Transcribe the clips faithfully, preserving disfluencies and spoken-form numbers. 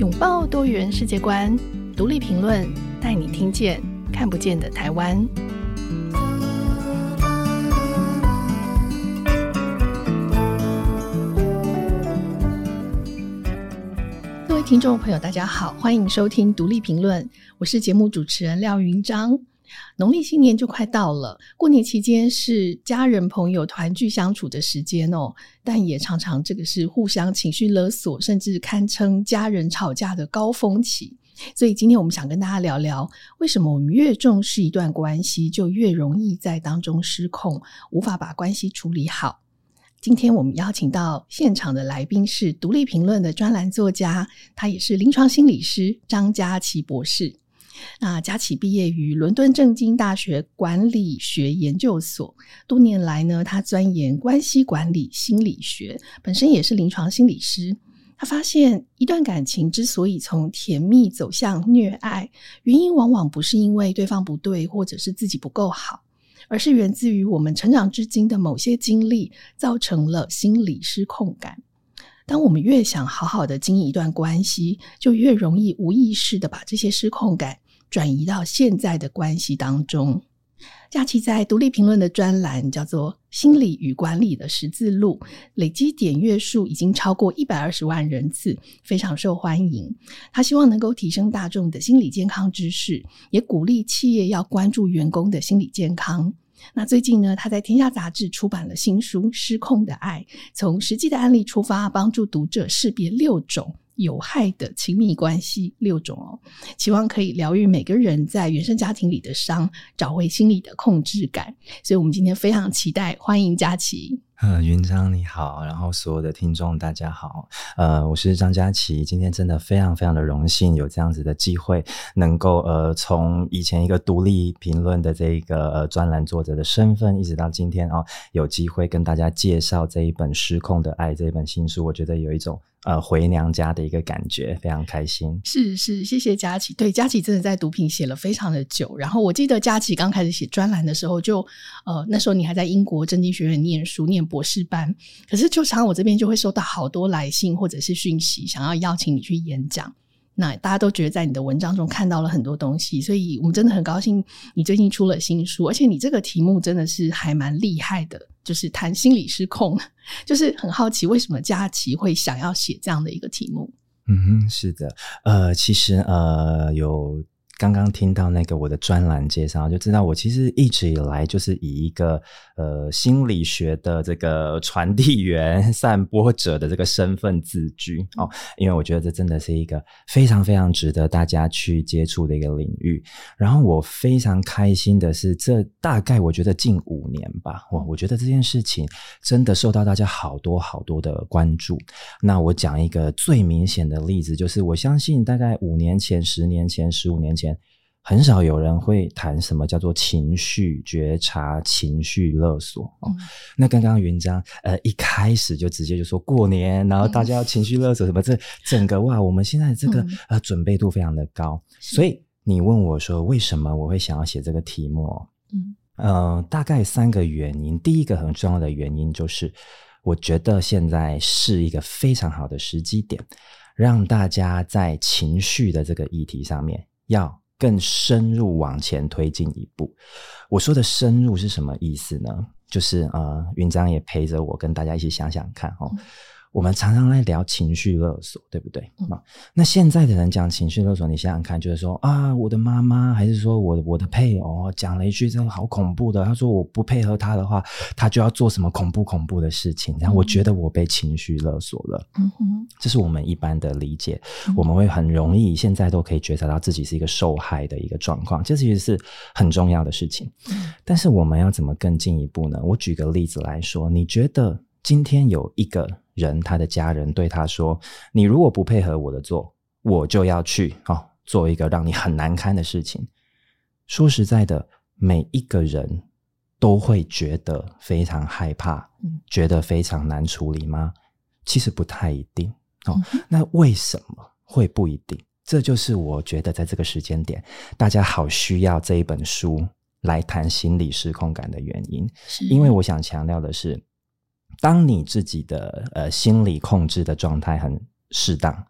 拥抱多元世界观，独立评论，带你听见看不见的台湾。各位听众朋友，大家好，欢迎收听独立评论，我是节目主持人廖云章。农历新年就快到了，过年期间是家人朋友团聚相处的时间哦，但也常常这个是互相情绪勒索，甚至堪称家人吵架的高峰期。所以今天我们想跟大家聊聊，为什么我们越重视一段关系，就越容易在当中失控，无法把关系处理好。今天我们邀请到现场的来宾是独立评论的专栏作家，他也是临床心理师张家齐博士。那家齐毕业于伦敦政经大学管理学研究所，多年来呢，他钻研关系管理心理学，本身也是临床心理师。他发现一段感情之所以从甜蜜走向虐爱，原因往往不是因为对方不对或者是自己不够好，而是源自于我们成长至今的某些经历造成了心理失控感。当我们越想好好的经营一段关系，就越容易无意识的把这些失控感转移到现在的关系当中。家齐在独立评论的专栏叫做《心理与管理的十字路》，累积点阅数已经超过一百二十万人次，非常受欢迎。他希望能够提升大众的心理健康知识，也鼓励企业要关注员工的心理健康。那最近呢，他在天下杂志出版了新书《失控的爱》，从实际的案例出发，帮助读者识别六种有害的亲密关系，六种哦，期望可以疗愈每个人在原生家庭里的伤，找回心理的控制感。所以我们今天非常期待，欢迎家齐。呃，云章你好，然后所有的听众大家好，呃，我是张家齐，今天真的非常非常的荣幸有这样子的机会，能够呃从以前一个独立评论的这一个呃专栏作者的身份，一直到今天哦，有机会跟大家介绍这一本《失控的爱》这一本新书，我觉得有一种呃回娘家的一个感觉，非常开心。是是，谢谢家齐。对，家齐真的在读评写了非常的久，然后我记得家齐刚开始写专栏的时候就呃那时候你还在英国政经学院念书，念博士班，可是就常常我这边就会收到好多来信或者是讯息，想要邀请你去演讲。那大家都觉得在你的文章中看到了很多东西，所以我们真的很高兴你最近出了新书，而且你这个题目真的是还蛮厉害的，就是谈心理失控，就是很好奇为什么家齐会想要写这样的一个题目。嗯哼，是的，呃，其实呃有。刚刚听到那个我的专栏介绍，就知道我其实一直以来就是以一个呃心理学的这个传递员、散播者的这个身份自居哦，因为我觉得这真的是一个非常非常值得大家去接触的一个领域。然后我非常开心的是，这大概我觉得近五年吧，哇，我觉得这件事情真的受到大家好多好多的关注。那我讲一个最明显的例子，就是我相信大概五年前、十年前、十五年前。很少有人会谈什么叫做情绪觉察、情绪勒索、哦嗯、那刚刚云章呃一开始就直接就说过年，然后大家要情绪勒索什么，嗯、这整个哇，我们现在这个、嗯、呃准备度非常的高，所以你问我说为什么我会想要写这个题目、哦？嗯，呃，大概三个原因。第一个很重要的原因就是，我觉得现在是一个非常好的时机点，让大家在情绪的这个议题上面要。更深入往前推进一步。我说的深入是什么意思呢？就是呃，云章也陪着我跟大家一起想想看哦。嗯、我们常常来聊情绪勒索，对不对？嗯、那现在的人讲情绪勒索，你想想看，就是说啊，我的妈妈还是说我我的配偶讲了一句真的好恐怖的，他说我不配合他的话，他就要做什么恐怖恐怖的事情。然后我觉得我被情绪勒索了。嗯哼。这是我们一般的理解，我们会很容易现在都可以觉察到自己是一个受害的一个状况，这其实是很重要的事情。但是我们要怎么更进一步呢？我举个例子来说，你觉得今天有一个人，他的家人对他说，你如果不配合我的做，我就要去、哦、做一个让你很难堪的事情。说实在的，每一个人都会觉得非常害怕，觉得非常难处理吗？其实不太一定。哦、那为什么会不一定？这就是我觉得在这个时间点，大家好需要这一本书来谈心理失控感的原因。因为我想强调的是，当你自己的呃心理控制的状态很适当，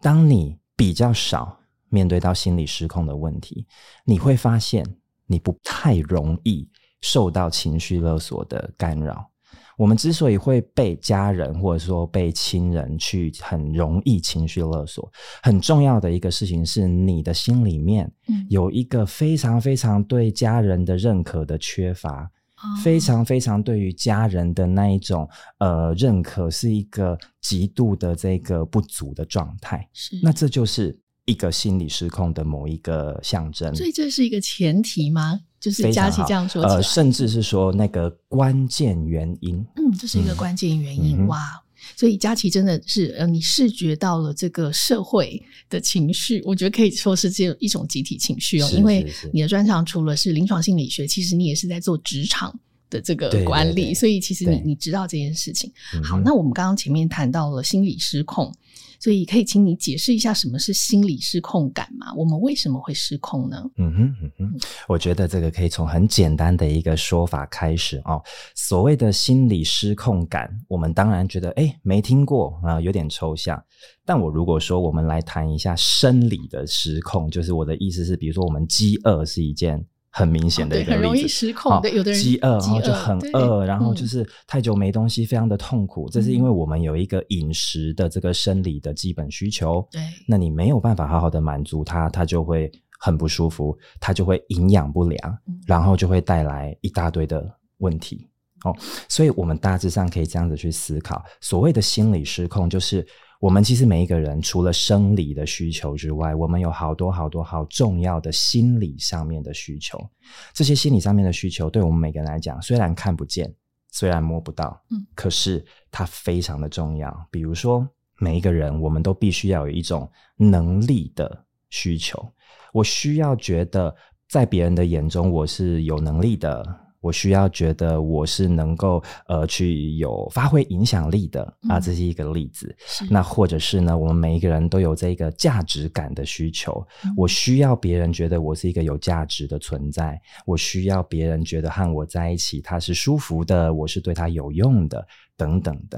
当你比较少面对到心理失控的问题，你会发现你不太容易受到情绪勒索的干扰。我们之所以会被家人或者说被亲人去很容易情绪勒索，很重要的一个事情是你的心里面有一个非常非常对家人的认可的缺乏，非常非常对于家人的那一种呃认可是一个极度的这个不足的状态。是，那这就是一个心理失控的某一个象征。所以这是一个前提吗？就是佳琪这样说起来，呃，甚至是说那个关键原因，嗯，这是一个关键原因、嗯、哇！所以佳琪真的是，呃，你视觉到了这个社会的情绪，我觉得可以说是这一种集体情绪哦。是是是，因为你的专长除了是临床心理学，其实你也是在做职场的这个管理，對對對，所以其实你你知道这件事情。好，那我们刚刚前面谈到了心理失控，所以可以请你解释一下什么是心理失控感吗？我们为什么会失控呢？嗯哼嗯哼，我觉得这个可以从很简单的一个说法开始哦。所谓的心理失控感，我们当然觉得哎、欸、没听过啊、呃，有点抽象。但我如果说我们来谈一下生理的失控，就是我的意思是，比如说我们饥饿是一件很明显的一个例子、哦、很容易失控、哦、对，有的人饥饿然后就很饿，然后就是太久没东西非常的痛苦、嗯、这是因为我们有一个饮食的这个生理的基本需求，对，那你没有办法好好的满足它，它就会很不舒服，它就会营养不良、嗯、然后就会带来一大堆的问题、哦、所以我们大致上可以这样子去思考，所谓的心理失控就是我们其实每一个人除了生理的需求之外，我们有好多好多好重要的心理上面的需求，这些心理上面的需求对我们每个人来讲虽然看不见虽然摸不到、嗯、可是它非常的重要。比如说每一个人我们都必须要有一种能力的需求，我需要觉得在别人的眼中我是有能力的，我需要觉得我是能够呃去有发挥影响力的啊，这是一个例子、嗯、那或者是呢我们每一个人都有这个价值感的需求、嗯、我需要别人觉得我是一个有价值的存在，我需要别人觉得和我在一起他是舒服的，我是对他有用的等等的、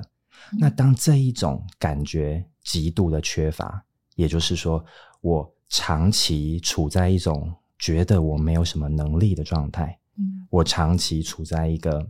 嗯、那当这一种感觉极度的缺乏，也就是说我长期处在一种觉得我没有什么能力的状态，我长期处在一个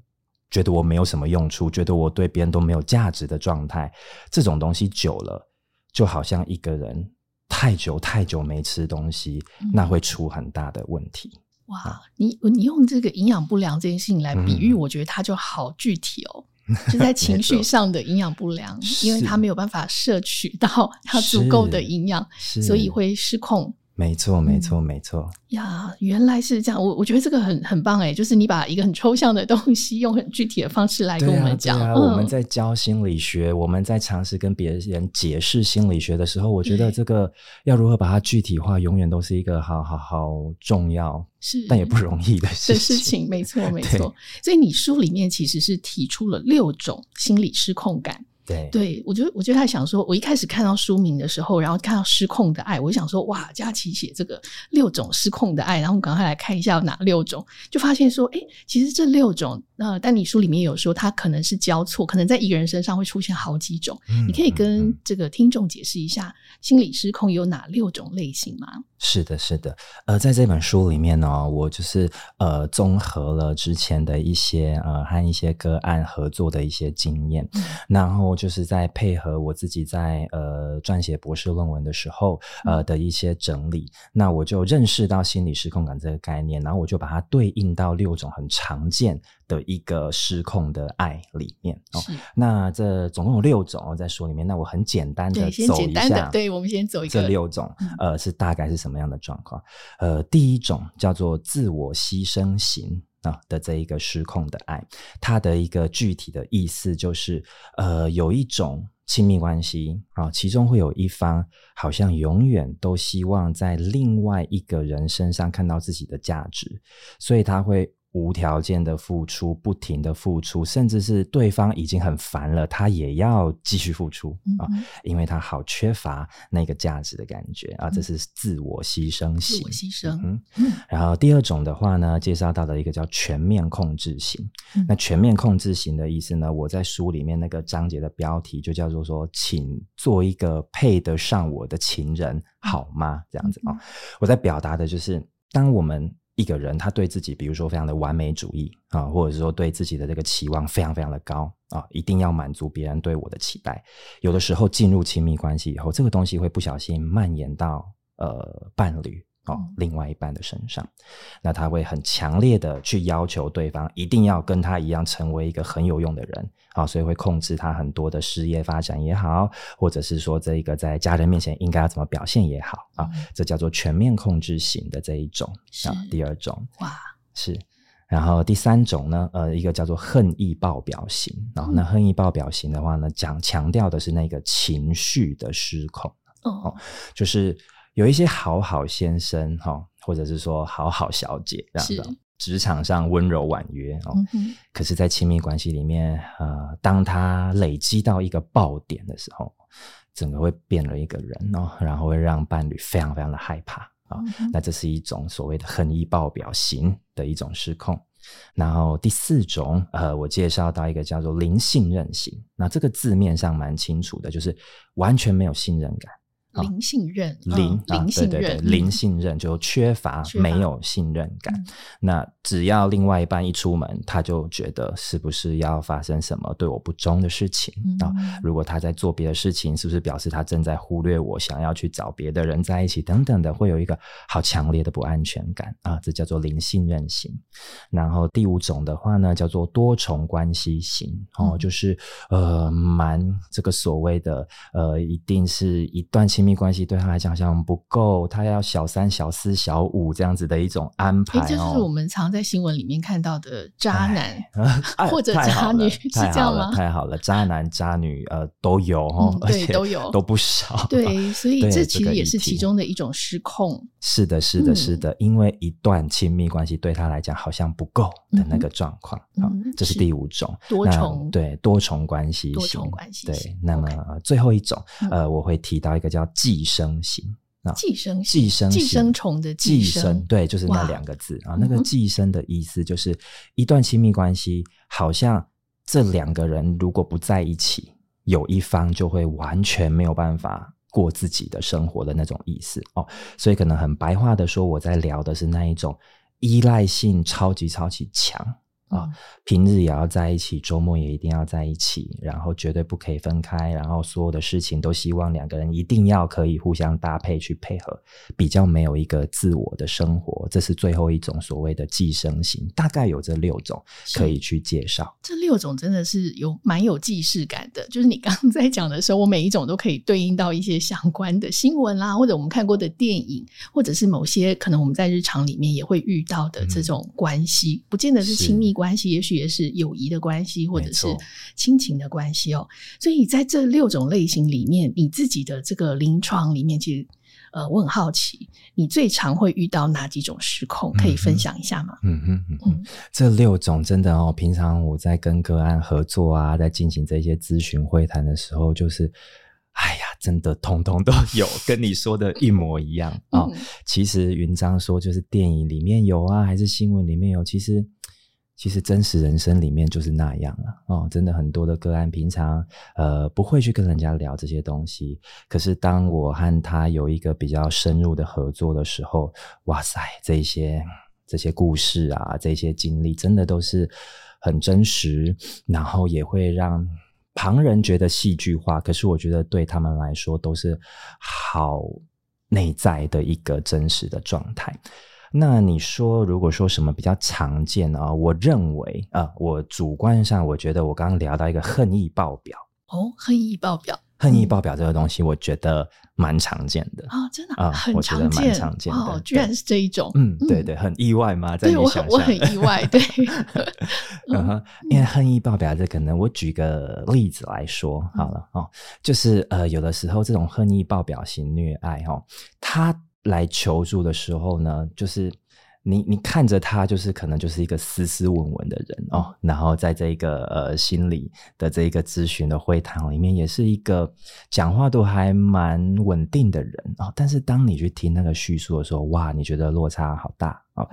觉得我没有什么用处，觉得我对别人都没有价值的状态，这种东西久了就好像一个人太久太久没吃东西、嗯、那会出很大的问题。哇、啊、你, 你用这个营养不良这件事情来比喻、嗯、我觉得它就好具体哦，就在情绪上的营养不良因为它没有办法摄取到它足够的营养，所以会失控。没错没错没错呀，原来是这样。我我觉得这个很很棒耶，就是你把一个很抽象的东西用很具体的方式来跟我们讲。对啊对啊、嗯、我们在教心理学，我们在尝试跟别人解释心理学的时候，我觉得这个要如何把它具体化永远都是一个好好好重要是但也不容易的事 情, 的事情没错没错。所以你书里面其实是提出了六种心理失控感。对, 对我觉得我就在想说，我一开始看到书名的时候，然后看到失控的爱，我就想说哇，佳琪写这个六种失控的爱，然后我们赶快来看一下有哪六种，就发现说诶其实这六种呃，但你书里面有说它可能是交错，可能在一个人身上会出现好几种、嗯、你可以跟这个听众解释一下、嗯、心理失控有哪六种类型吗？是的是的，呃，在这本书里面呢、哦，我就是呃综合了之前的一些呃和一些个案合作的一些经验、嗯、然后就是在配合我自己在呃撰写博士论文的时候呃的一些整理，那我就认识到心理失控感这个概念，然后我就把它对应到六种很常见的一个失控的爱里面、哦、那这总共有六种、哦、在书里面，那我很简单的走一下，对，先简单的，对，我们先走一个这六种、嗯、呃是大概是什么样的状况。呃，第一种叫做自我牺牲型啊、的这一个失控的爱，它的一个具体的意思就是呃，有一种亲密关系啊，其中会有一方好像永远都希望在另外一个人身上看到自己的价值，所以他会无条件的付出，不停的付出，甚至是对方已经很烦了，他也要继续付出、嗯啊、因为他好缺乏那个价值的感觉啊，这是自我牺牲型。自我牺牲、嗯嗯、然后第二种的话呢，介绍到的一个叫全面控制型、嗯、那全面控制型的意思呢，我在书里面那个章节的标题就叫做说，请做一个配得上我的情人好吗，这样子、哦、我在表达的就是当我们一个人他对自己比如说非常的完美主义啊，或者是说对自己的这个期望非常非常的高啊，一定要满足别人对我的期待，有的时候进入亲密关系以后，这个东西会不小心蔓延到呃伴侣哦、另外一半的身上，那他会很强烈的去要求对方一定要跟他一样成为一个很有用的人、啊、所以会控制他很多的事业发展也好，或者是说这一个在家人面前应该要怎么表现也好、啊嗯、这叫做全面控制型的这一种、啊、第二种哇是，然后第三种呢，呃，一个叫做恨意爆表型、啊嗯、那恨意爆表型的话呢，讲强调的是那个情绪的失控、哦哦、就是有一些好好先生或者是说好好小姐这样的，职场上温柔婉约、嗯、可是在亲密关系里面、呃、当他累积到一个爆点的时候，整个会变了一个人、哦、然后会让伴侣非常非常的害怕、哦嗯、那这是一种所谓的恨意爆表型的一种失控。然后第四种呃，我介绍到一个叫做零信任型，那这个字面上蛮清楚的，就是完全没有信任感，零信任、哦、零、啊、零信任对对对、嗯、零信任就缺乏没有信任感、嗯、那只要另外一半一出门，他就觉得是不是要发生什么对我不忠的事情、嗯啊、如果他在做别的事情，是不是表示他正在忽略我，想要去找别的人在一起等等的，会有一个好强烈的不安全感啊，这叫做零信任型。然后第五种的话呢，叫做多重关系型、哦嗯、就是呃，蛮这个所谓的呃，一定是一段亲亲密关系对他来讲像不够，他要小三小四小五这样子的一种安排、哦欸、这就是我们常在新闻里面看到的渣男、哎、或者渣女、哎、是这样吗？太好了，渣男渣女、呃、都有、哦嗯、对，都有，都不少，对，所以这其实也是其中的一种失控。是的是的是的、嗯、因为一段亲密关系对他来讲好像不够的那个状况、嗯哦、这是第五种多重，对，多重关系多重关系对。那么、okay. 最后一种、嗯、呃，我会提到一个叫寄生型，寄生寄生寄生虫的寄生，寄生对，就是那两个字啊。那个寄生的意思就是、嗯、一段亲密关系，好像这两个人如果不在一起，有一方就会完全没有办法过自己的生活的那种意思哦。所以可能很白话的说，我在聊的是那一种依赖性超级超级强。啊、哦，平日也要在一起，周末也一定要在一起，然后绝对不可以分开，然后所有的事情都希望两个人一定要可以互相搭配去配合，比较没有一个自我的生活，这是最后一种所谓的寄生型。大概有这六种可以去介绍，这六种真的是有蛮有既视感的，就是你刚刚在讲的时候，我每一种都可以对应到一些相关的新闻啦，或者我们看过的电影，或者是某些可能我们在日常里面也会遇到的这种关系、嗯、不见得是亲密关系关系，也许也是友谊的关系，或者是亲情的关系哦。所以在这六种类型里面，你自己的这个临床里面，其实呃，我很好奇，你最常会遇到哪几种失控？可以分享一下吗？嗯嗯嗯嗯，这六种真的哦，平常我在跟个案合作啊，在进行这些咨询会谈的时候，就是。哎呀，真的通通都有，跟你说的一模一样啊、哦嗯。其实云章说，就是电影里面有啊，还是新闻里面有，其实。其实真实人生里面就是那样了、啊、哦，真的很多的个案平常呃不会去跟人家聊这些东西，可是当我和他有一个比较深入的合作的时候，哇塞，这些这些故事啊，这些经历真的都是很真实，然后也会让旁人觉得戏剧化，可是我觉得对他们来说都是好内在的一个真实的状态。那你说如果说什么比较常见啊、哦？我认为啊、呃，我主观上我觉得我刚刚聊到一个恨意爆表哦，恨意爆表恨意爆表这个东西我觉得蛮常见的啊、哦，真的、啊、很常见，我觉得蛮常见的、哦、居然是这一种嗯，对对，很意外吗？在你想象对 我, 我很意外对嗯哼，因为恨意爆表这可能我举个例子来说好了、嗯、哦，就是呃，有的时候这种恨意爆表型虐爱哦，它来求助的时候呢，就是你你看着他就是可能就是一个斯斯文文的人哦，然后在这个呃心理的这一个咨询的会堂里面也是一个讲话都还蛮稳定的人哦，但是当你去听那个叙述的时候，哇，你觉得落差好大哦，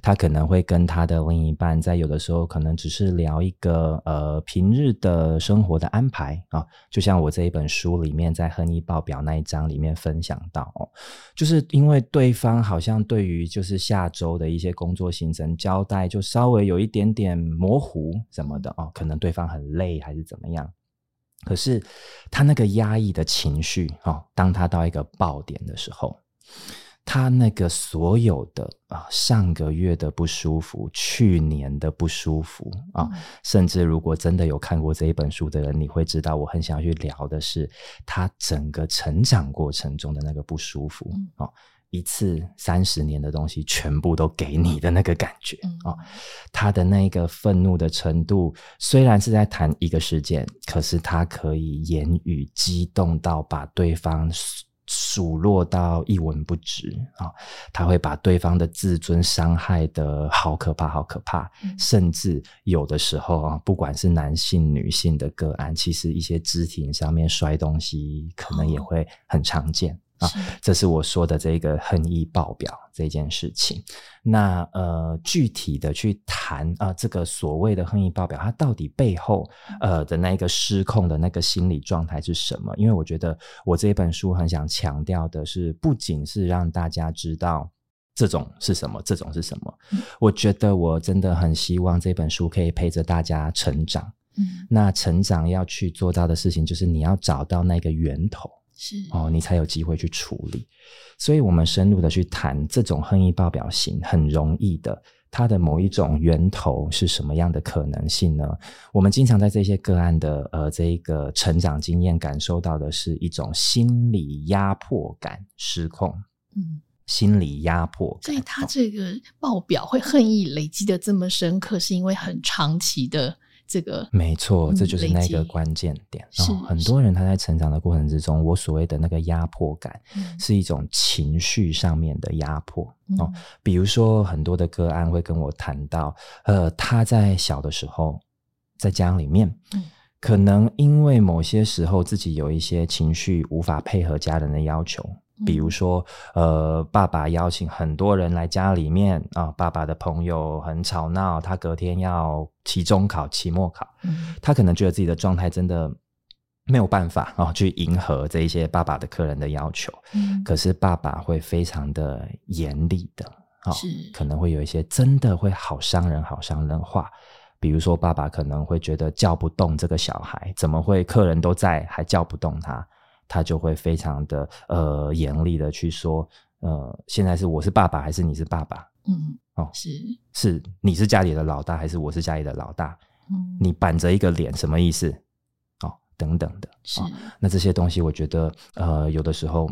他可能会跟他的另一半在有的时候可能只是聊一个呃平日的生活的安排啊、哦，就像我这一本书里面在亨利报表那一章里面分享到哦，就是因为对方好像对于就是下周的一些工作行程交代就稍微有一点点模糊什么的哦，可能对方很累还是怎么样，可是他那个压抑的情绪哦，当他到一个爆点的时候，他那个所有的啊，上个月的不舒服，去年的不舒服啊、嗯，甚至如果真的有看过这一本书的人，你会知道我很想去聊的是他整个成长过程中的那个不舒服、嗯啊、一次三十年的东西全部都给你的那个感觉、嗯啊、他的那个愤怒的程度，虽然是在谈一个事件，可是他可以言语激动到把对方数落到一文不值、哦、他会把对方的自尊伤害得好可怕好可怕、嗯、甚至有的时候、啊、不管是男性女性的个案，其实一些肢体上面摔东西可能也会很常见、哦啊、这是我说的这个恨意爆表这件事情。那呃，具体的去谈啊、呃，这个所谓的恨意爆表它到底背后呃的那一个失控的那个心理状态是什么，因为我觉得我这本书很想强调的是不仅是让大家知道这种是什么这种是什么、嗯、我觉得我真的很希望这本书可以陪着大家成长、嗯、那成长要去做到的事情就是你要找到那个源头是哦，你才有机会去处理，所以我们深入的去谈这种恨意爆表型很容易的它的某一种源头是什么样的可能性呢？我们经常在这些个案的呃这一个成长经验感受到的是一种心理压迫感失控，嗯，心理压迫感，所以它这个爆表会恨意累积的这么深刻是因为很长期的这个没错，这就是那个关键点、哦、很多人他在成长的过程之中，我所谓的那个压迫感、嗯、是一种情绪上面的压迫、嗯哦、比如说很多的个案会跟我谈到呃，他在小的时候在家里面、嗯、可能因为某些时候自己有一些情绪无法配合家人的要求，比如说呃，爸爸邀请很多人来家里面啊，爸爸的朋友很吵闹，他隔天要期中考期末考、嗯、他可能觉得自己的状态真的没有办法、啊、去迎合这一些爸爸的客人的要求、嗯、可是爸爸会非常的严厉的、啊、可能会有一些真的会好伤人好伤人话，比如说爸爸可能会觉得叫不动这个小孩，怎么会客人都在还叫不动他，他就会非常的呃严厉的去说，呃，现在是我是爸爸还是你是爸爸？嗯，哦，是是，你是家里的老大还是我是家里的老大？嗯，你板着一个脸什么意思？哦，等等的，是、哦、那这些东西，我觉得呃，有的时候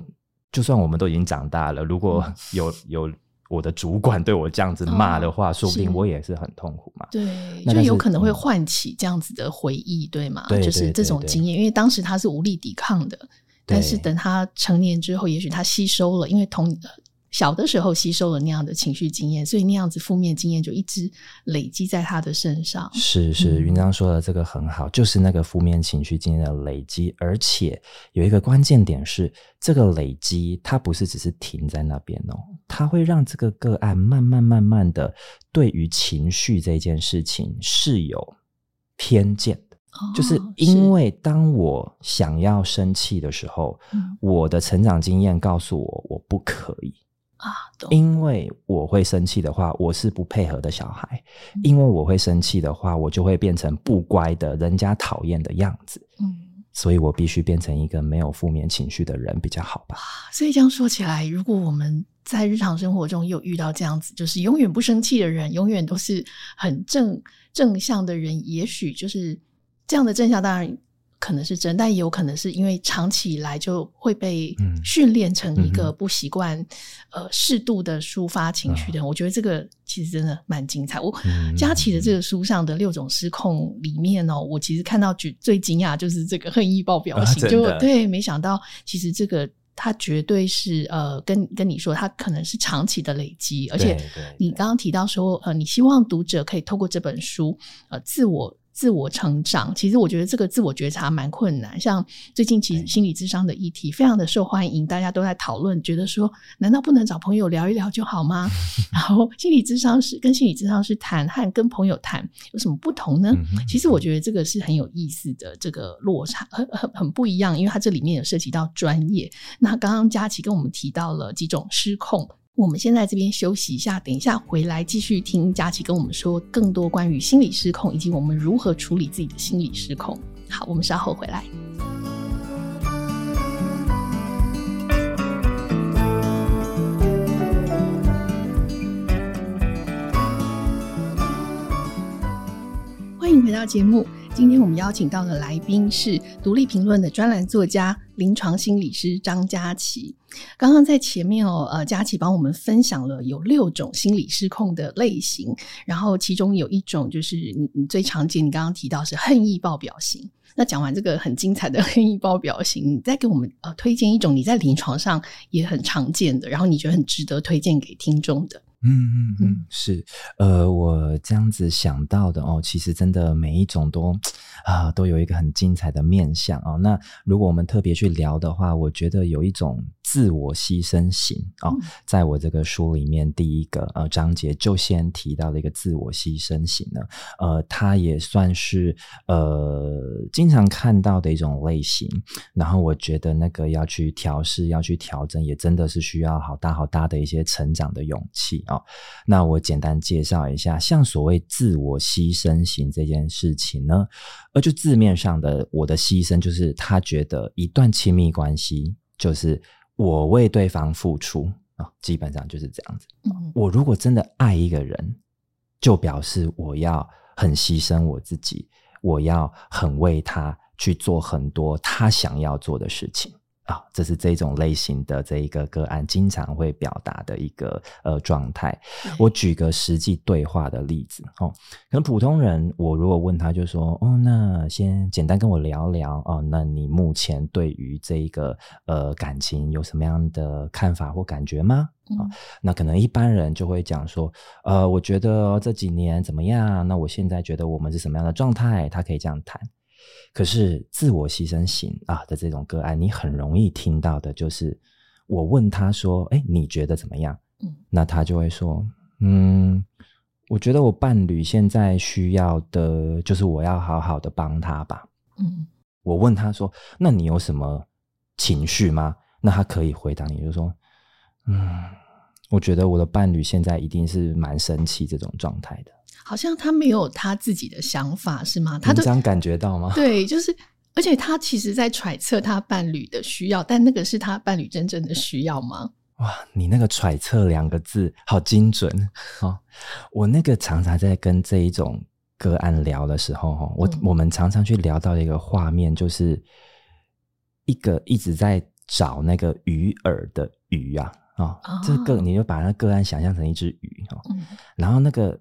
就算我们都已经长大了，如果有有。我的主管对我这样子骂的话、哦、说不定我也是很痛苦嘛。对，就有可能会唤起这样子的回忆、嗯、对吗？对，就是这种经验，因为当时他是无力抵抗的，但是等他成年之后也许他吸收了，因为同小的时候吸收了那样的情绪经验，所以那样子负面经验就一直累积在他的身上。是是，云章说的这个很好、嗯、就是那个负面情绪经验的累积，而且有一个关键点是这个累积它不是只是停在那边哦，它会让这个个案慢慢慢慢的对于情绪这件事情是有偏见，就是因为当我想要生气的时候、嗯、我的成长经验告诉我我不可以啊，因为我会生气的话我是不配合的小孩、嗯、因为我会生气的话我就会变成不乖的人家讨厌的样子，嗯，所以我必须变成一个没有负面情绪的人比较好吧。所以这样说起来，如果我们在日常生活中又遇到这样子就是永远不生气的人，永远都是很正正向的人，也许就是这样的正向当然可能是真，但也有可能是因为长期以来就会被训练成一个不习惯、嗯嗯、呃适度的抒发情绪的人、哦、我觉得这个其实真的蛮精彩。我佳琪的这个书上的六种失控里面哦，我其实看到最惊讶就是这个恨意爆表型、啊、就对，没想到其实这个它绝对是呃，跟跟你说，它可能是长期的累积，而且你刚刚提到说，呃，你希望读者可以透过这本书，呃，自我自我成长。其实我觉得这个自我觉察蛮困难，像最近其实心理咨商的议题非常的受欢迎，大家都在讨论，觉得说，难道不能找朋友聊一聊就好吗？然后心理咨商是跟心理咨商是谈和跟朋友谈有什么不同呢？嗯、其实我觉得这个是很有意思的，这个落差很很很不一样，因为它这里面有涉及到专业。那刚刚佳琪跟我们提到了几种失控，我们先在这边休息一下，等一下回来继续听佳琪跟我们说更多关于心理失控以及我们如何处理自己的心理失控。好，我们稍后回来。欢迎回到节目，今天我们邀请到的来宾是独立评论的专栏作家、临床心理师张佳琪。刚刚在前面哦，呃，佳琪帮我们分享了有六种心理失控的类型，然后其中有一种就是你你最常见，你刚刚提到是恨意爆表型。那讲完这个很精彩的恨意爆表型，你再给我们呃推荐一种你在临床上也很常见的，然后你觉得很值得推荐给听众的。嗯嗯嗯，是，呃，我这样子想到的哦，其实真的每一种都啊、呃、都有一个很精彩的面向哦。那如果我们特别去聊的话，我觉得有一种自我牺牲型哦，嗯、在我这个书里面第一个呃章节就先提到了一个自我牺牲型呢，呃，它也算是呃经常看到的一种类型。然后我觉得那个要去调试、要去调整，也真的是需要好大好大的一些成长的勇气。哦、那我简单介绍一下，像所谓自我牺牲型这件事情呢，而就字面上的我的牺牲就是他觉得一段亲密关系就是我为对方付出、哦、基本上就是这样子、嗯、我如果真的爱一个人，就表示我要很牺牲我自己，我要很为他去做很多他想要做的事情啊、哦，这是这种类型的这一个个案经常会表达的一个呃状态。我举个实际对话的例子哦，可能普通人我如果问他就说哦，那先简单跟我聊聊哦，那你目前对于这一个呃感情有什么样的看法或感觉吗？嗯哦、那可能一般人就会讲说呃，我觉得这几年怎么样？那我现在觉得我们是什么样的状态？他可以这样谈。可是自我牺牲型啊的这种个案，你很容易听到的就是我问他说诶你觉得怎么样、嗯、那他就会说嗯我觉得我伴侣现在需要的就是我要好好的帮他吧。嗯，我问他说那你有什么情绪吗？那他可以回答你就说嗯我觉得我的伴侣现在一定是蛮生气这种状态的。好像他没有他自己的想法是吗？他这样感觉到吗？对，就是而且他其实在揣测他伴侣的需要，但那个是他伴侣真正的需要吗？哇，你那个揣测两个字好精准、哦、我那个常常在跟这一种个案聊的时候、哦 我, 嗯、我们常常去聊到一个画面，就是一个一直在找那个鱼饵的鱼啊、哦哦、这个你就把那个案想象成一只鱼、哦嗯、然后那个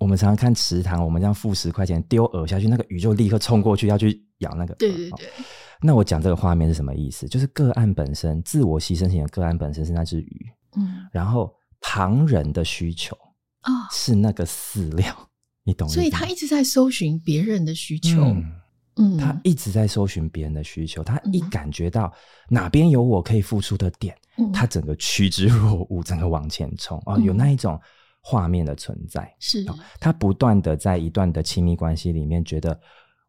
我们常常看池塘，我们这样付十块钱丢饵下去，那个鱼就立刻冲过去要去咬那个饵。对对对、哦。那我讲这个画面是什么意思？就是个案本身，自我牺牲型的个案本身是那只鱼，嗯，然后旁人的需求啊是那个饲料，哦、你懂吗？所以他一直在搜寻别人的需求，嗯，嗯他一直在搜寻别人的需求，他一感觉到哪边有我可以付出的点，嗯、他整个趋之若鹜，整个往前冲啊、哦嗯，有那一种。画面的存在是、哦、他不断的在一段的亲密关系里面觉得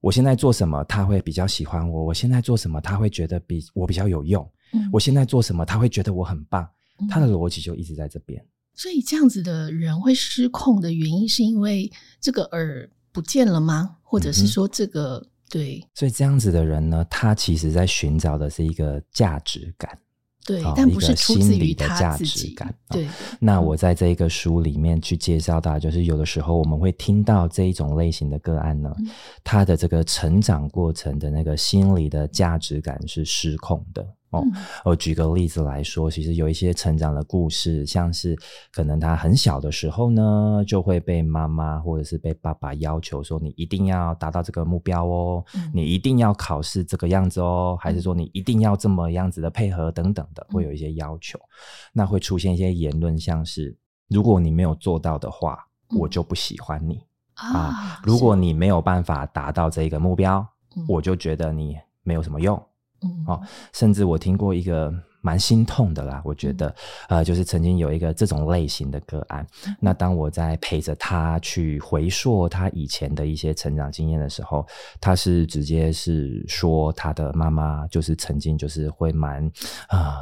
我现在做什么他会比较喜欢我，我现在做什么他会觉得比我比较有用、嗯、我现在做什么他会觉得我很棒、嗯、他的逻辑就一直在这边。所以这样子的人会失控的原因是因为这个饵不见了吗？或者是说这个、嗯、对，所以这样子的人呢，他其实在寻找的是一个价值感，对、哦，但不是出自于他自己。对、哦，那我在这一个书里面去介绍到，就是有的时候我们会听到这一种类型的个案呢，嗯、他的这个成长过程的那个心理的价值感是失控的。哦，我举个例子来说，其实有一些成长的故事，像是可能他很小的时候呢，就会被妈妈或者是被爸爸要求说你一定要达到这个目标哦、嗯、你一定要考试这个样子哦，还是说你一定要这么样子的配合等等的，会有一些要求、嗯、那会出现一些言论，像是如果你没有做到的话、嗯、我就不喜欢你、啊啊、如果你没有办法达到这个目标、嗯、我就觉得你没有什么用。嗯、哦，甚至我听过一个蛮心痛的啦，我觉得、嗯、呃，就是曾经有一个这种类型的个案、嗯、那当我在陪着他去回溯他以前的一些成长经验的时候，他是直接是说他的妈妈就是曾经就是会蛮呃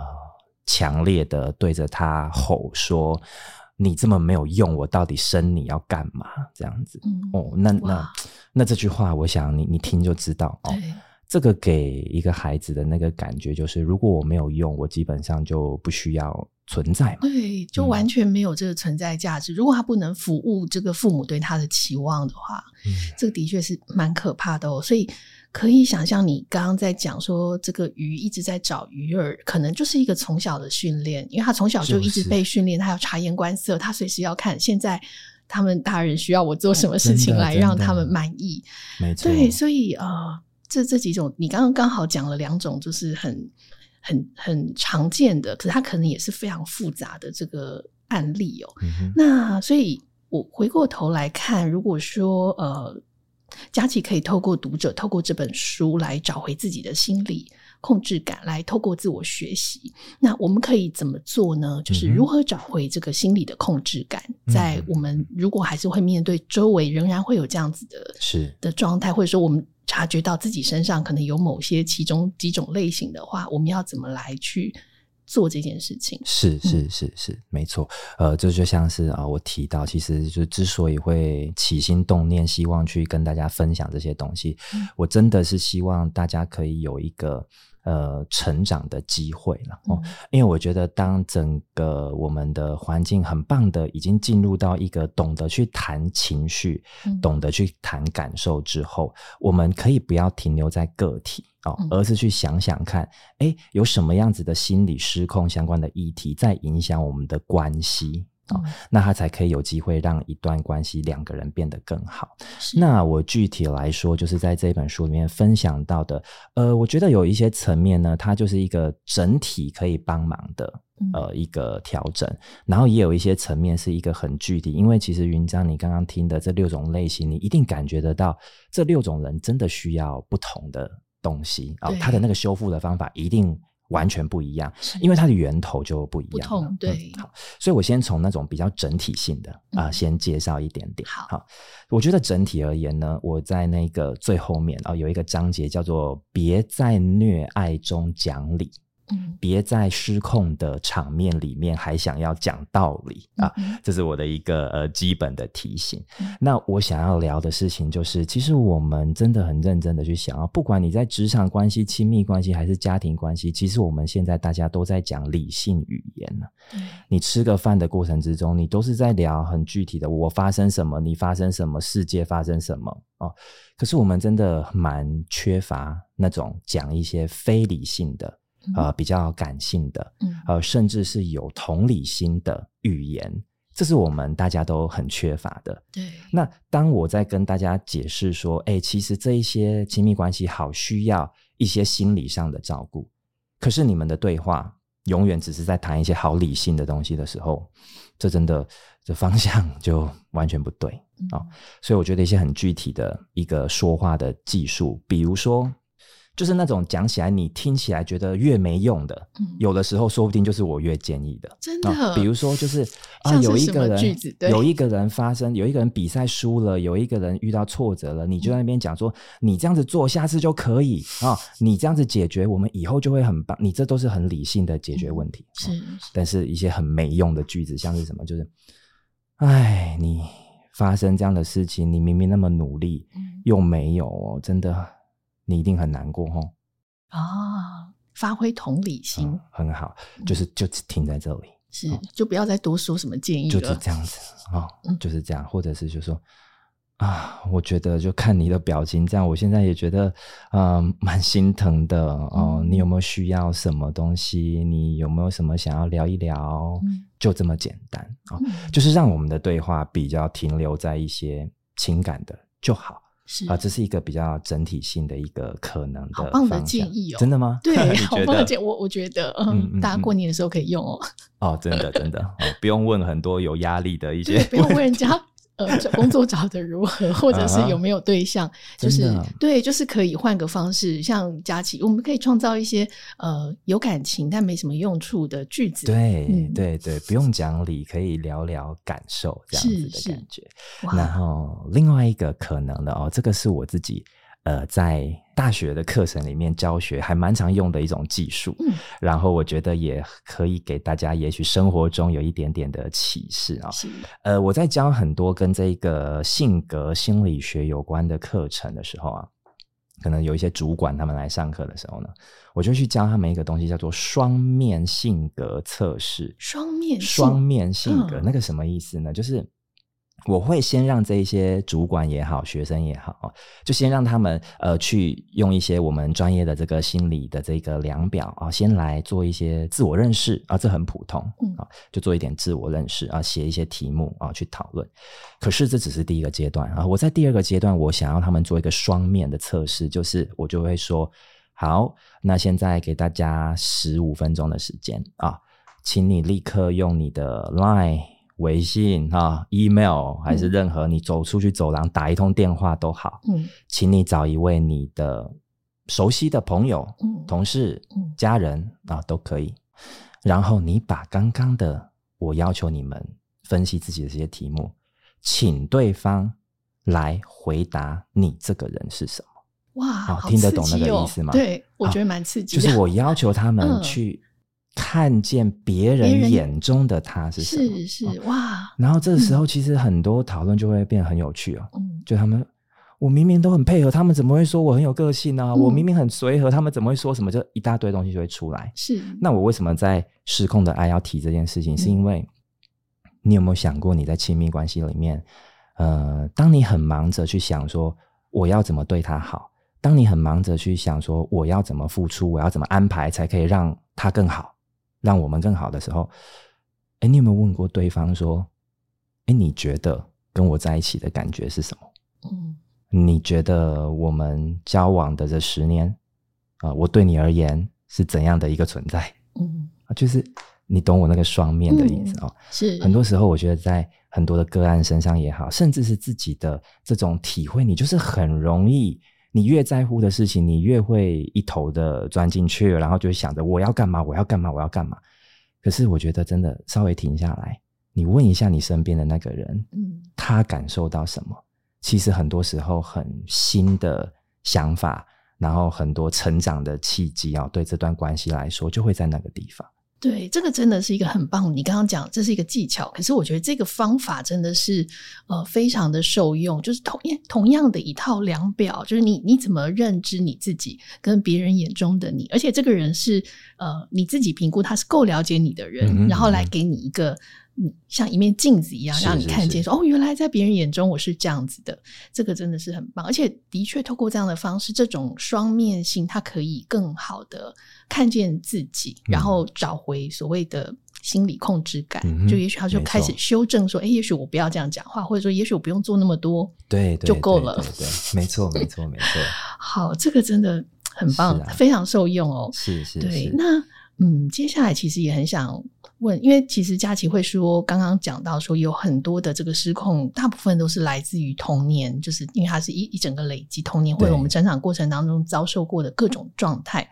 强烈的对着他吼说，你这么没有用，我到底生你要干嘛这样子、嗯、哦，那那那这句话我想你你听就知道哦。这个给一个孩子的那个感觉就是，如果我没有用，我基本上就不需要存在嘛，对，就完全没有这个存在价值、嗯、如果他不能服务这个父母对他的期望的话、嗯、这个的确是蛮可怕的哦。所以可以想象你刚刚在讲说这个鱼一直在找鱼饵，可能就是一个从小的训练，因为他从小就一直被训练、就是、他要察言观色，他随时要看现在他们大人需要我做什么事情来让他们满意，没错，对，所以呃这这几种你刚刚刚好讲了两种，就是很很很常见的，可是它可能也是非常复杂的这个案例哦。嗯、那所以我回过头来看，如果说呃佳琪可以透过读者透过这本书来找回自己的心理控制感，来透过自我学习，那我们可以怎么做呢？就是如何找回这个心理的控制感、嗯、在我们如果还是会面对周围仍然会有这样子的是的状态，或者说我们察觉到自己身上可能有某些其中几种类型的话，我们要怎么来去做这件事情？是是是是，没错。呃，这就像是啊、呃，我提到，其实就之所以会起心动念，希望去跟大家分享这些东西，嗯、我真的是希望大家可以有一个呃成长的机会了哦、嗯。因为我觉得，当整个我们的环境很棒的，已经进入到一个懂得去谈情绪、嗯、懂得去谈感受之后，我们可以不要停留在个体。而是去想想看，诶，有什么样子的心理失控相关的议题在影响我们的关系、嗯哦、那它才可以有机会让一段关系两个人变得更好。那我具体来说，就是在这本书里面分享到的，呃，我觉得有一些层面呢，它就是一个整体可以帮忙的呃，一个调整，然后也有一些层面是一个很具体，因为其实云章你刚刚听的这六种类型，你一定感觉得到，这六种人真的需要不同的东西啊、哦，它的那个修复的方法一定完全不一样，因为它的源头就不一样，不同，对、嗯。好，所以我先从那种比较整体性的啊、呃嗯，先介绍一点点。好，好，我觉得整体而言呢，我在那个最后面啊、哦、有一个章节叫做“别在虐爱中讲理”。嗯、别在失控的场面里面还想要讲道理、嗯、啊，这是我的一个呃基本的提醒、嗯、那我想要聊的事情就是，其实我们真的很认真的去想啊，不管你在职场关系、亲密关系还是家庭关系，其实我们现在大家都在讲理性语言、啊嗯、你吃个饭的过程之中，你都是在聊很具体的，我发生什么，你发生什么，世界发生什么哦，可是我们真的蛮缺乏那种讲一些非理性的呃，比较感性的、嗯、呃，甚至是有同理心的语言，这是我们大家都很缺乏的。对。那当我在跟大家解释说，哎、欸，其实这一些亲密关系好需要一些心理上的照顾，可是你们的对话永远只是在谈一些好理性的东西的时候，这真的这方向就完全不对、嗯哦、所以我觉得一些很具体的一个说话的技术，比如说就是那种讲起来你听起来觉得越没用的、嗯、有的时候说不定就是我越建议的，真的、哦、比如说就是啊，有一个人有一个人发生有一个人比赛输了，有一个人遇到挫折了，你就在那边讲说、嗯、你这样子做下次就可以啊、哦，你这样子解决我们以后就会很棒，你这都是很理性的解决问题、嗯是哦、但是一些很没用的句子，像是什么就是哎，你发生这样的事情你明明那么努力、嗯、又没有哦，真的你一定很难过吼啊！发挥同理心、嗯、很好，就是就停在这里，是、嗯、就不要再多说什么建议了，就是这样子、哦嗯、就是这样，或者是就说啊，我觉得就看你的表情这样，我现在也觉得呃蛮心疼的哦、呃嗯。你有没有需要什么东西？你有没有什么想要聊一聊？嗯、就这么简单啊、哦嗯，就是让我们的对话比较停留在一些情感的就好。是啊、呃，这是一个比较整体性的一个可能的方向。好棒的建议哦！真的吗？对，好棒的建议，我我觉得嗯，嗯，大家过年的时候可以用哦。哦，真的真的、哦，不用问很多有压力的一些，不用问人家。呃，工作找的如何，或者是有没有对象，啊、就是对，就是可以换个方式，像佳琪，我们可以创造一些呃有感情但没什么用处的句子。对、嗯、对对，不用讲理，可以聊聊感受这样子的感觉。然后另外一个可能的哦，这个是我自己呃在大学的课程里面教学还蛮常用的一种技术、嗯、然后我觉得也可以给大家也许生活中有一点点的启示、哦、呃，我在教很多跟这个性格心理学有关的课程的时候啊，可能有一些主管他们来上课的时候呢，我就去教他们一个东西叫做双面性格测试。双面双面性格、嗯、那个什么意思呢，就是我会先让这一些主管也好学生也好，就先让他们呃去用一些我们专业的这个心理的这个量表啊、哦，先来做一些自我认识啊，这很普通啊、哦，就做一点自我认识啊，写一些题目啊去讨论。可是这只是第一个阶段啊，我在第二个阶段我想要他们做一个双面的测试，就是我就会说好，那现在给大家十五分钟的时间啊，请你立刻用你的 LINE微信啊 email 还是任何你走出去走廊打一通电话都好、嗯、请你找一位你的熟悉的朋友、嗯、同事、嗯、家人啊都可以，然后你把刚刚的我要求你们分析自己的这些题目，请对方来回答你这个人是什么。哇、哦、听得懂那个意思吗？对，我觉得蛮刺激的、哦、就是我要求他们去、嗯看见别人眼中的他是什么。是是哇、哦、然后这时候其实很多讨论就会变得很有趣哦、嗯、就他们我明明都很配合，他们怎么会说我很有个性呢、啊嗯、我明明很随和，他们怎么会说什么，就一大堆东西就会出来。是，那我为什么在失控的爱要提这件事情、嗯、是因为你有没有想过你在亲密关系里面呃，当你很忙着去想说我要怎么对他好，当你很忙着去想说我要怎么付出，我要怎么安排才可以让他更好，让我们更好的时候，诶，你有没有问过对方说，诶，你觉得跟我在一起的感觉是什么？嗯，你觉得我们交往的这十年啊、呃，我对你而言是怎样的一个存在？嗯，就是你懂我那个双面的意思、嗯、哦。是，很多时候我觉得在很多的个案身上也好，甚至是自己的这种体会，你就是很容易。你越在乎的事情，你越会一头的钻进去，然后就想着我要干嘛我要干嘛我要干嘛。可是我觉得真的稍微停下来，你问一下你身边的那个人、嗯、他感受到什么，其实很多时候很新的想法，然后很多成长的契机、哦、对这段关系来说就会在那个地方。对，这个真的是一个很棒，你刚刚讲这是一个技巧，可是我觉得这个方法真的是呃非常的受用，就是同同样的一套量表，就是你你怎么认知你自己跟别人眼中的你，而且这个人是呃你自己评估他是够了解你的人，嗯嗯嗯，然后来给你一个像一面镜子一样，让你看见说，是是是，哦，原来在别人眼中我是这样子的，这个真的是很棒，而且的确透过这样的方式，这种双面性它可以更好的看见自己、嗯、然后找回所谓的心理控制感、嗯、就也许他就开始修正说，诶，也许我不要这样讲话，或者说也许我不用做那么多，对，就够了，对对对对对，没错没错没错。好，这个真的很棒、啊、非常受用哦。是是是，对，那嗯，接下来其实也很想问，因为其实佳琪会说刚刚讲到说有很多的这个失控大部分都是来自于童年，就是因为它是一一整个累积童年或者我们成长过程当中遭受过的各种状态，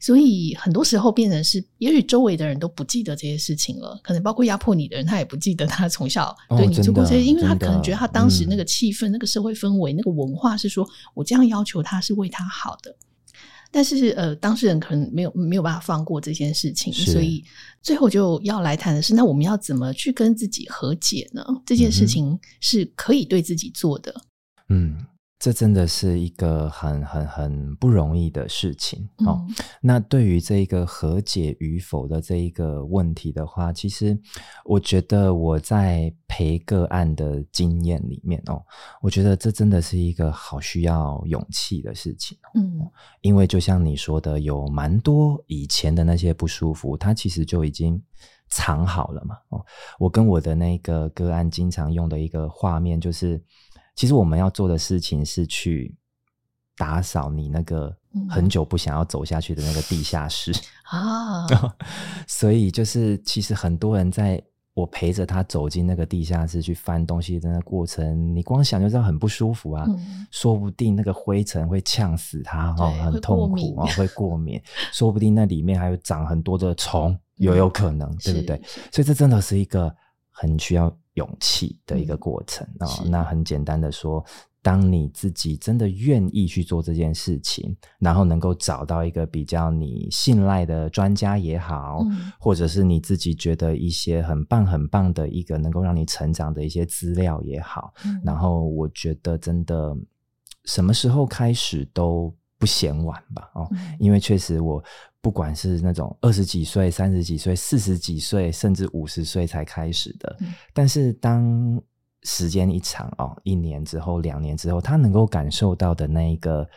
所以很多时候变成是也许周围的人都不记得这些事情了，可能包括压迫你的人他也不记得他从小对你做过这些、哦、因为他可能觉得他当时那个气氛、嗯、那个社会氛围那个文化是说我这样要求他是为他好的，但是呃，当事人可能没有没有办法放过这件事情，所以最后就要来谈的是，那我们要怎么去跟自己和解呢？这件事情是可以对自己做的。嗯，这真的是一个很很很不容易的事情、嗯、哦。那对于这个和解与否的这一个问题的话，其实我觉得我在陪个案的经验里面哦，我觉得这真的是一个好需要勇气的事情哦。嗯，因为就像你说的，有蛮多以前的那些不舒服，它其实就已经藏好了嘛。哦，我跟我的那个个案经常用的一个画面就是，其实我们要做的事情是去打扫你那个很久不想要走下去的那个地下室啊。所以就是其实很多人在我陪着他走进那个地下室去翻东西的那个过程，你光想就知道很不舒服啊、嗯、说不定那个灰尘会呛死他、哦、很痛苦，会过敏,、哦、会过敏说不定那里面还有长很多的虫、嗯、也有可能，对不对？所以这真的是一个很需要勇气的一个过程、嗯哦、那很简单的说，当你自己真的愿意去做这件事情，然后能够找到一个比较你信赖的专家也好、嗯、或者是你自己觉得一些很棒很棒的一个能够让你成长的一些资料也好、嗯、然后我觉得真的什么时候开始都不嫌晚吧、哦嗯、因为确实我不管是那种二十几岁三十几岁四十几岁甚至五十岁才开始的、嗯、但是当时间一长哦，一年之后两年之后，他能够感受到的那一个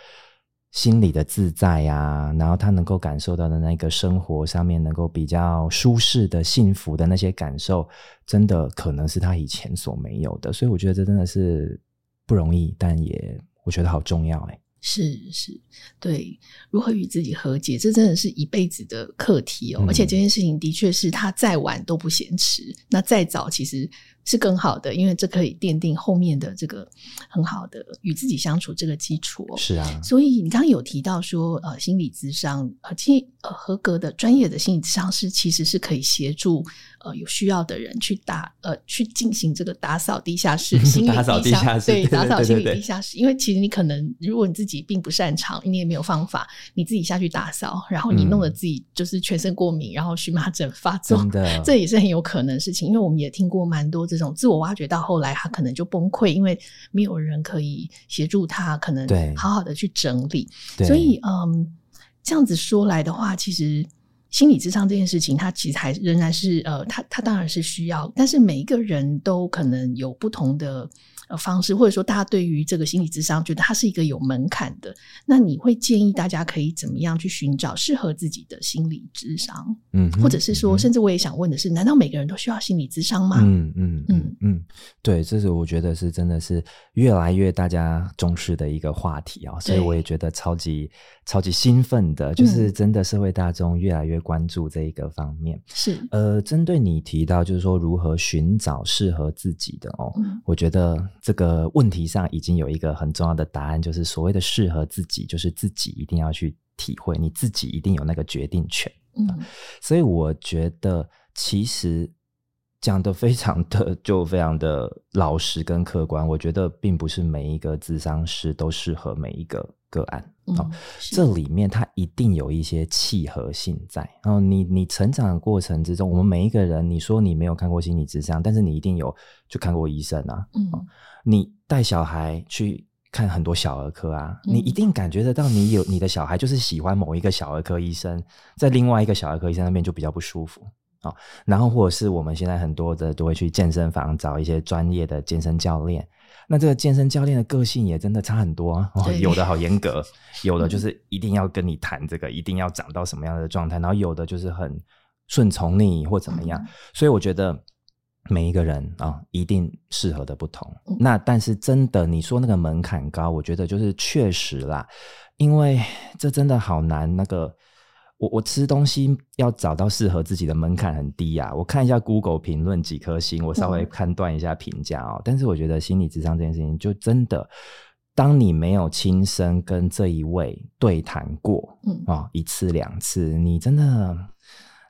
心理的自在啊，然后他能够感受到的那个生活上面能够比较舒适的幸福的那些感受，真的可能是他以前所没有的。所以我觉得这真的是不容易，但也我觉得好重要欸。是是，对，如何与自己和解，这真的是一辈子的课题哦、嗯。而且这件事情的确是他再晚都不嫌迟，那再早其实是更好的，因为这可以奠定后面的这个很好的与自己相处这个基础哦。是啊，所以你刚刚有提到说，呃，心理咨商，呃，其实呃，合格的专业的心理咨商师其实是可以协助呃有需要的人去打呃去进行这个打扫地下室，心理地下打扫地下室，对，打扫心理地下室，因为其实你可能如果你自己自己并不擅长，你也没有方法，你自己下去打扫，然后你弄得自己就是全身过敏、嗯、然后荨麻疹发作，真的这也是很有可能的事情。因为我们也听过蛮多这种自我挖掘到后来他可能就崩溃，因为没有人可以协助他可能好好的去整理。所以嗯，这样子说来的话，其实心理咨商这件事情它其实还仍然是呃，它它当然是需要，但是每一个人都可能有不同的方式，或者说大家对于这个心理咨商觉得它是一个有门槛的，那你会建议大家可以怎么样去寻找适合自己的心理咨商？嗯，或者是说、嗯、甚至我也想问的是，难道每个人都需要心理咨商吗？嗯嗯嗯嗯，对，这是我觉得是真的是越来越大家重视的一个话题啊、哦，所以我也觉得超级超级兴奋的，就是真的社会大众越来越关注这一个方面。是、嗯、呃，针对你提到就是说如何寻找适合自己的哦，嗯、我觉得这个问题上已经有一个很重要的答案，就是所谓的适合自己，就是自己一定要去体会，你自己一定有那个决定权、嗯啊、所以我觉得其实讲得非常的就非常的老实跟客观，我觉得并不是每一个咨商师都适合每一个个案、嗯哦、这里面它一定有一些契合性在、哦、你, 你成长的过程之中，我们每一个人，你说你没有看过心理咨商，但是你一定有去看过医生啊、嗯哦、你带小孩去看很多小儿科啊、嗯、你一定感觉得到你有你的小孩就是喜欢某一个小儿科医生，在另外一个小儿科医生那边就比较不舒服哦、然后或者是我们现在很多的都会去健身房找一些专业的健身教练，那这个健身教练的个性也真的差很多、啊哦、有的好严格，有的就是一定要跟你谈这个一定要长到什么样的状态，然后有的就是很顺从你或怎么样、嗯、所以我觉得每一个人啊、哦，一定适合的不同、嗯、那但是真的你说那个门槛高，我觉得就是确实啦，因为这真的好难，那个我我吃东西要找到适合自己的门槛很低啊，我看一下 Google 评论几颗星，我稍微判断一下评价哦、嗯。但是我觉得心理咨商这件事情就真的，当你没有亲身跟这一位对谈过、嗯哦、一次两次，你真的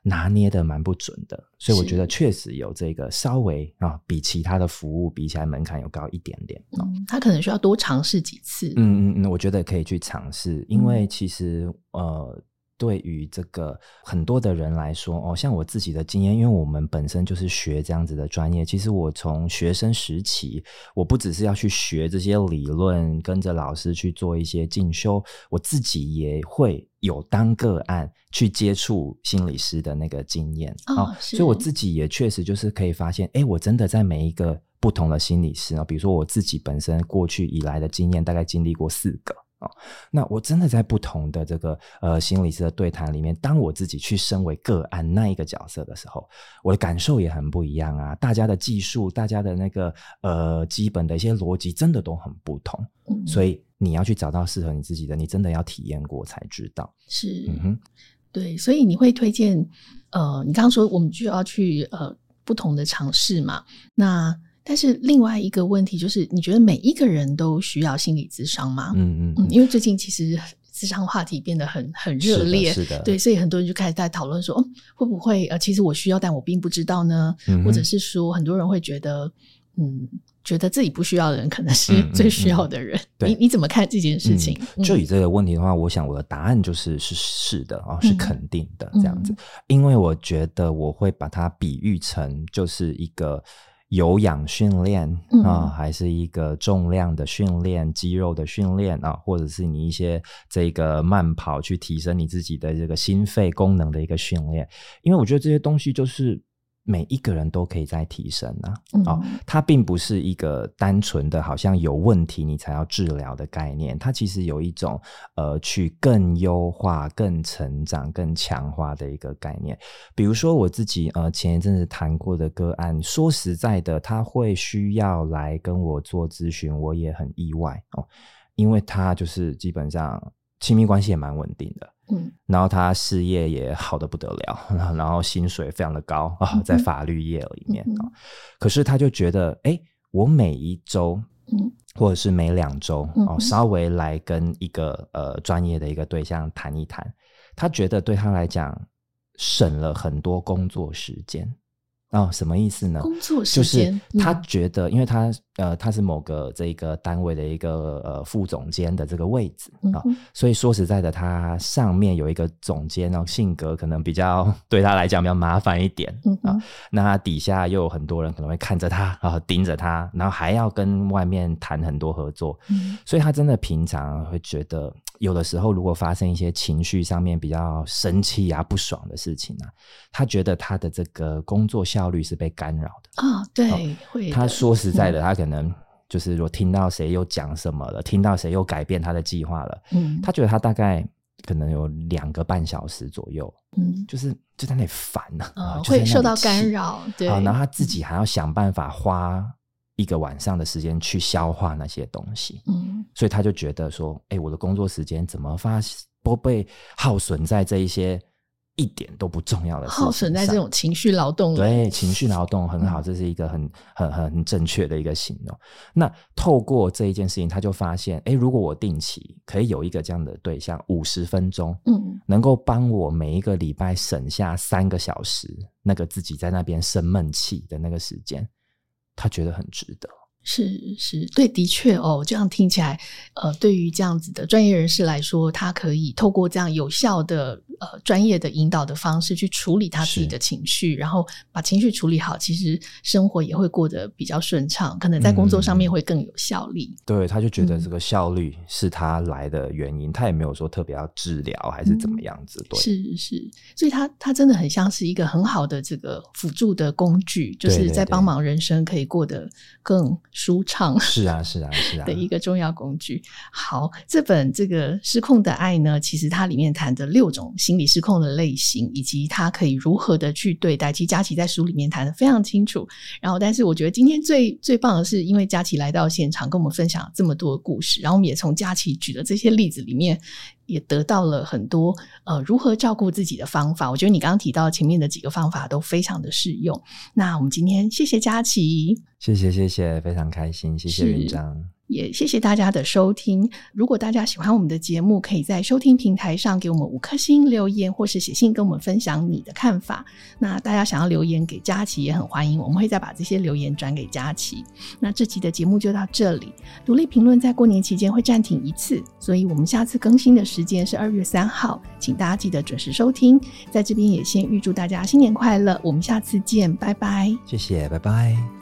拿捏的蛮不准的，所以我觉得确实有这个稍微、哦、比其他的服务比起来门槛有高一点点、哦嗯、他可能需要多尝试几次。嗯嗯，我觉得可以去尝试，因为其实、嗯、呃对于这个很多的人来说哦，像我自己的经验，因为我们本身就是学这样子的专业，其实我从学生时期，我不只是要去学这些理论，跟着老师去做一些进修，我自己也会有当个案去接触心理师的那个经验、哦哦、所以我自己也确实就是可以发现，诶，我真的在每一个不同的心理师，比如说我自己本身过去以来的经验大概经历过四个哦、那我真的在不同的这个呃心理师的对谈里面，当我自己去身为个案那一个角色的时候，我的感受也很不一样啊，大家的技术，大家的那个呃基本的一些逻辑真的都很不同、嗯、所以你要去找到适合你自己的，你真的要体验过才知道。是、嗯、哼对，所以你会推荐呃你刚刚说我们就要去呃不同的尝试嘛，那但是另外一个问题就是，你觉得每一个人都需要心理咨商吗？嗯 嗯, 嗯，因为最近其实咨商话题变得很很热烈，是的，是的，对，所以很多人就开始在讨论说，哦，会不会呃，其实我需要，但我并不知道呢？嗯、或者是说，很多人会觉得，嗯。觉得自己不需要的人可能是最需要的人、嗯嗯嗯、你, 你怎么看这件事情、嗯、就以这个问题的话、嗯、我想我的答案就是是是的、哦、是肯定的、嗯、这样子，因为我觉得我会把它比喻成就是一个有氧训练啊、哦，还是一个重量的训练、肌肉的训练啊、哦，或者是你一些这个慢跑去提升你自己的这个心肺功能的一个训练，因为我觉得这些东西就是每一个人都可以再提升啊、嗯哦、它并不是一个单纯的好像有问题你才要治疗的概念，它其实有一种呃去更优化、更成长、更强化的一个概念。比如说我自己呃前一阵子谈过的个案，说实在的，他会需要来跟我做咨询，我也很意外哦，因为他就是基本上亲密关系也蛮稳定的，嗯，然后他事业也好得不得了，然后薪水非常的高啊、嗯哦，在法律业里面、嗯哦、可是他就觉得，哎，我每一周，嗯，或者是每两周、嗯哦、稍微来跟一个呃专业的一个对象谈一谈，他觉得对他来讲省了很多工作时间。哦，什么意思呢？工作时间，就是他觉得，嗯、因为他呃，他是某个这个单位的一个呃副总监的这个位置啊、嗯哦，所以说实在的，他上面有一个总监，然后性格可能比较对他来讲比较麻烦一点啊、嗯哦，那他底下又有很多人可能会看着他啊，盯着他，然后还要跟外面谈很多合作，嗯、所以他真的平常会觉得，有的时候如果发生一些情绪上面比较生气啊、不爽的事情啊，他觉得他的这个工作效率。效率是被干扰的啊、哦，对、哦会，他说实在的，嗯、他可能就是我听到谁又讲什么了，听到谁又改变他的计划了，嗯，他觉得他大概可能有两个半小时左右，嗯，就是就在那里烦啊、哦，会受到干扰，对，然后他自己还要想办法花一个晚上的时间去消化那些东西，嗯，所以他就觉得说，哎，我的工作时间怎么发不被耗损在这一些。一点都不重要的事情，耗损在这种情绪劳动。对，情绪劳动很好，这是一个很很很正确的一个形容。那透过这一件事情，他就发现，哎、欸，如果我定期可以有一个这样的对象，五十分钟，嗯，能够帮我每一个礼拜省下三个小时，那个自己在那边生闷气的那个时间，他觉得很值得。是是，对，的确哦，这样听起来，呃，对于这样子的专业人士来说，他可以透过这样有效的呃专业的引导的方式去处理他自己的情绪，然后把情绪处理好，其实生活也会过得比较顺畅，可能在工作上面会更有效力。嗯、对，他就觉得这个效率是他来的原因，嗯、他也没有说特别要治疗还是怎么样子。嗯、对，是是，所以他他真的很像是一个很好的这个辅助的工具，就是在帮忙人生可以过得更。舒畅是啊是啊是啊的一个重要工具。好，这本这个失控的爱呢，其实它里面谈的六种心理失控的类型，以及它可以如何的去对待，其实佳琪在书里面谈的非常清楚。然后但是我觉得今天最最棒的是，因为佳琪来到现场跟我们分享这么多的故事，然后我们也从佳琪举的这些例子里面也得到了很多呃如何照顾自己的方法。我觉得你刚刚提到前面的几个方法都非常的适用。那我们今天谢谢佳琪，谢谢谢谢，非常开心，谢谢云章。也谢谢大家的收听。如果大家喜欢我们的节目，可以在收听平台上给我们五颗星留言，或是写信跟我们分享你的看法。那大家想要留言给佳琪也很欢迎，我们会再把这些留言转给佳琪。那这期的节目就到这里，独立评论在过年期间会暂停一次，所以我们下次更新的时间是二月三号，请大家记得准时收听。在这边也先预祝大家新年快乐，我们下次见，拜拜。谢谢，拜拜。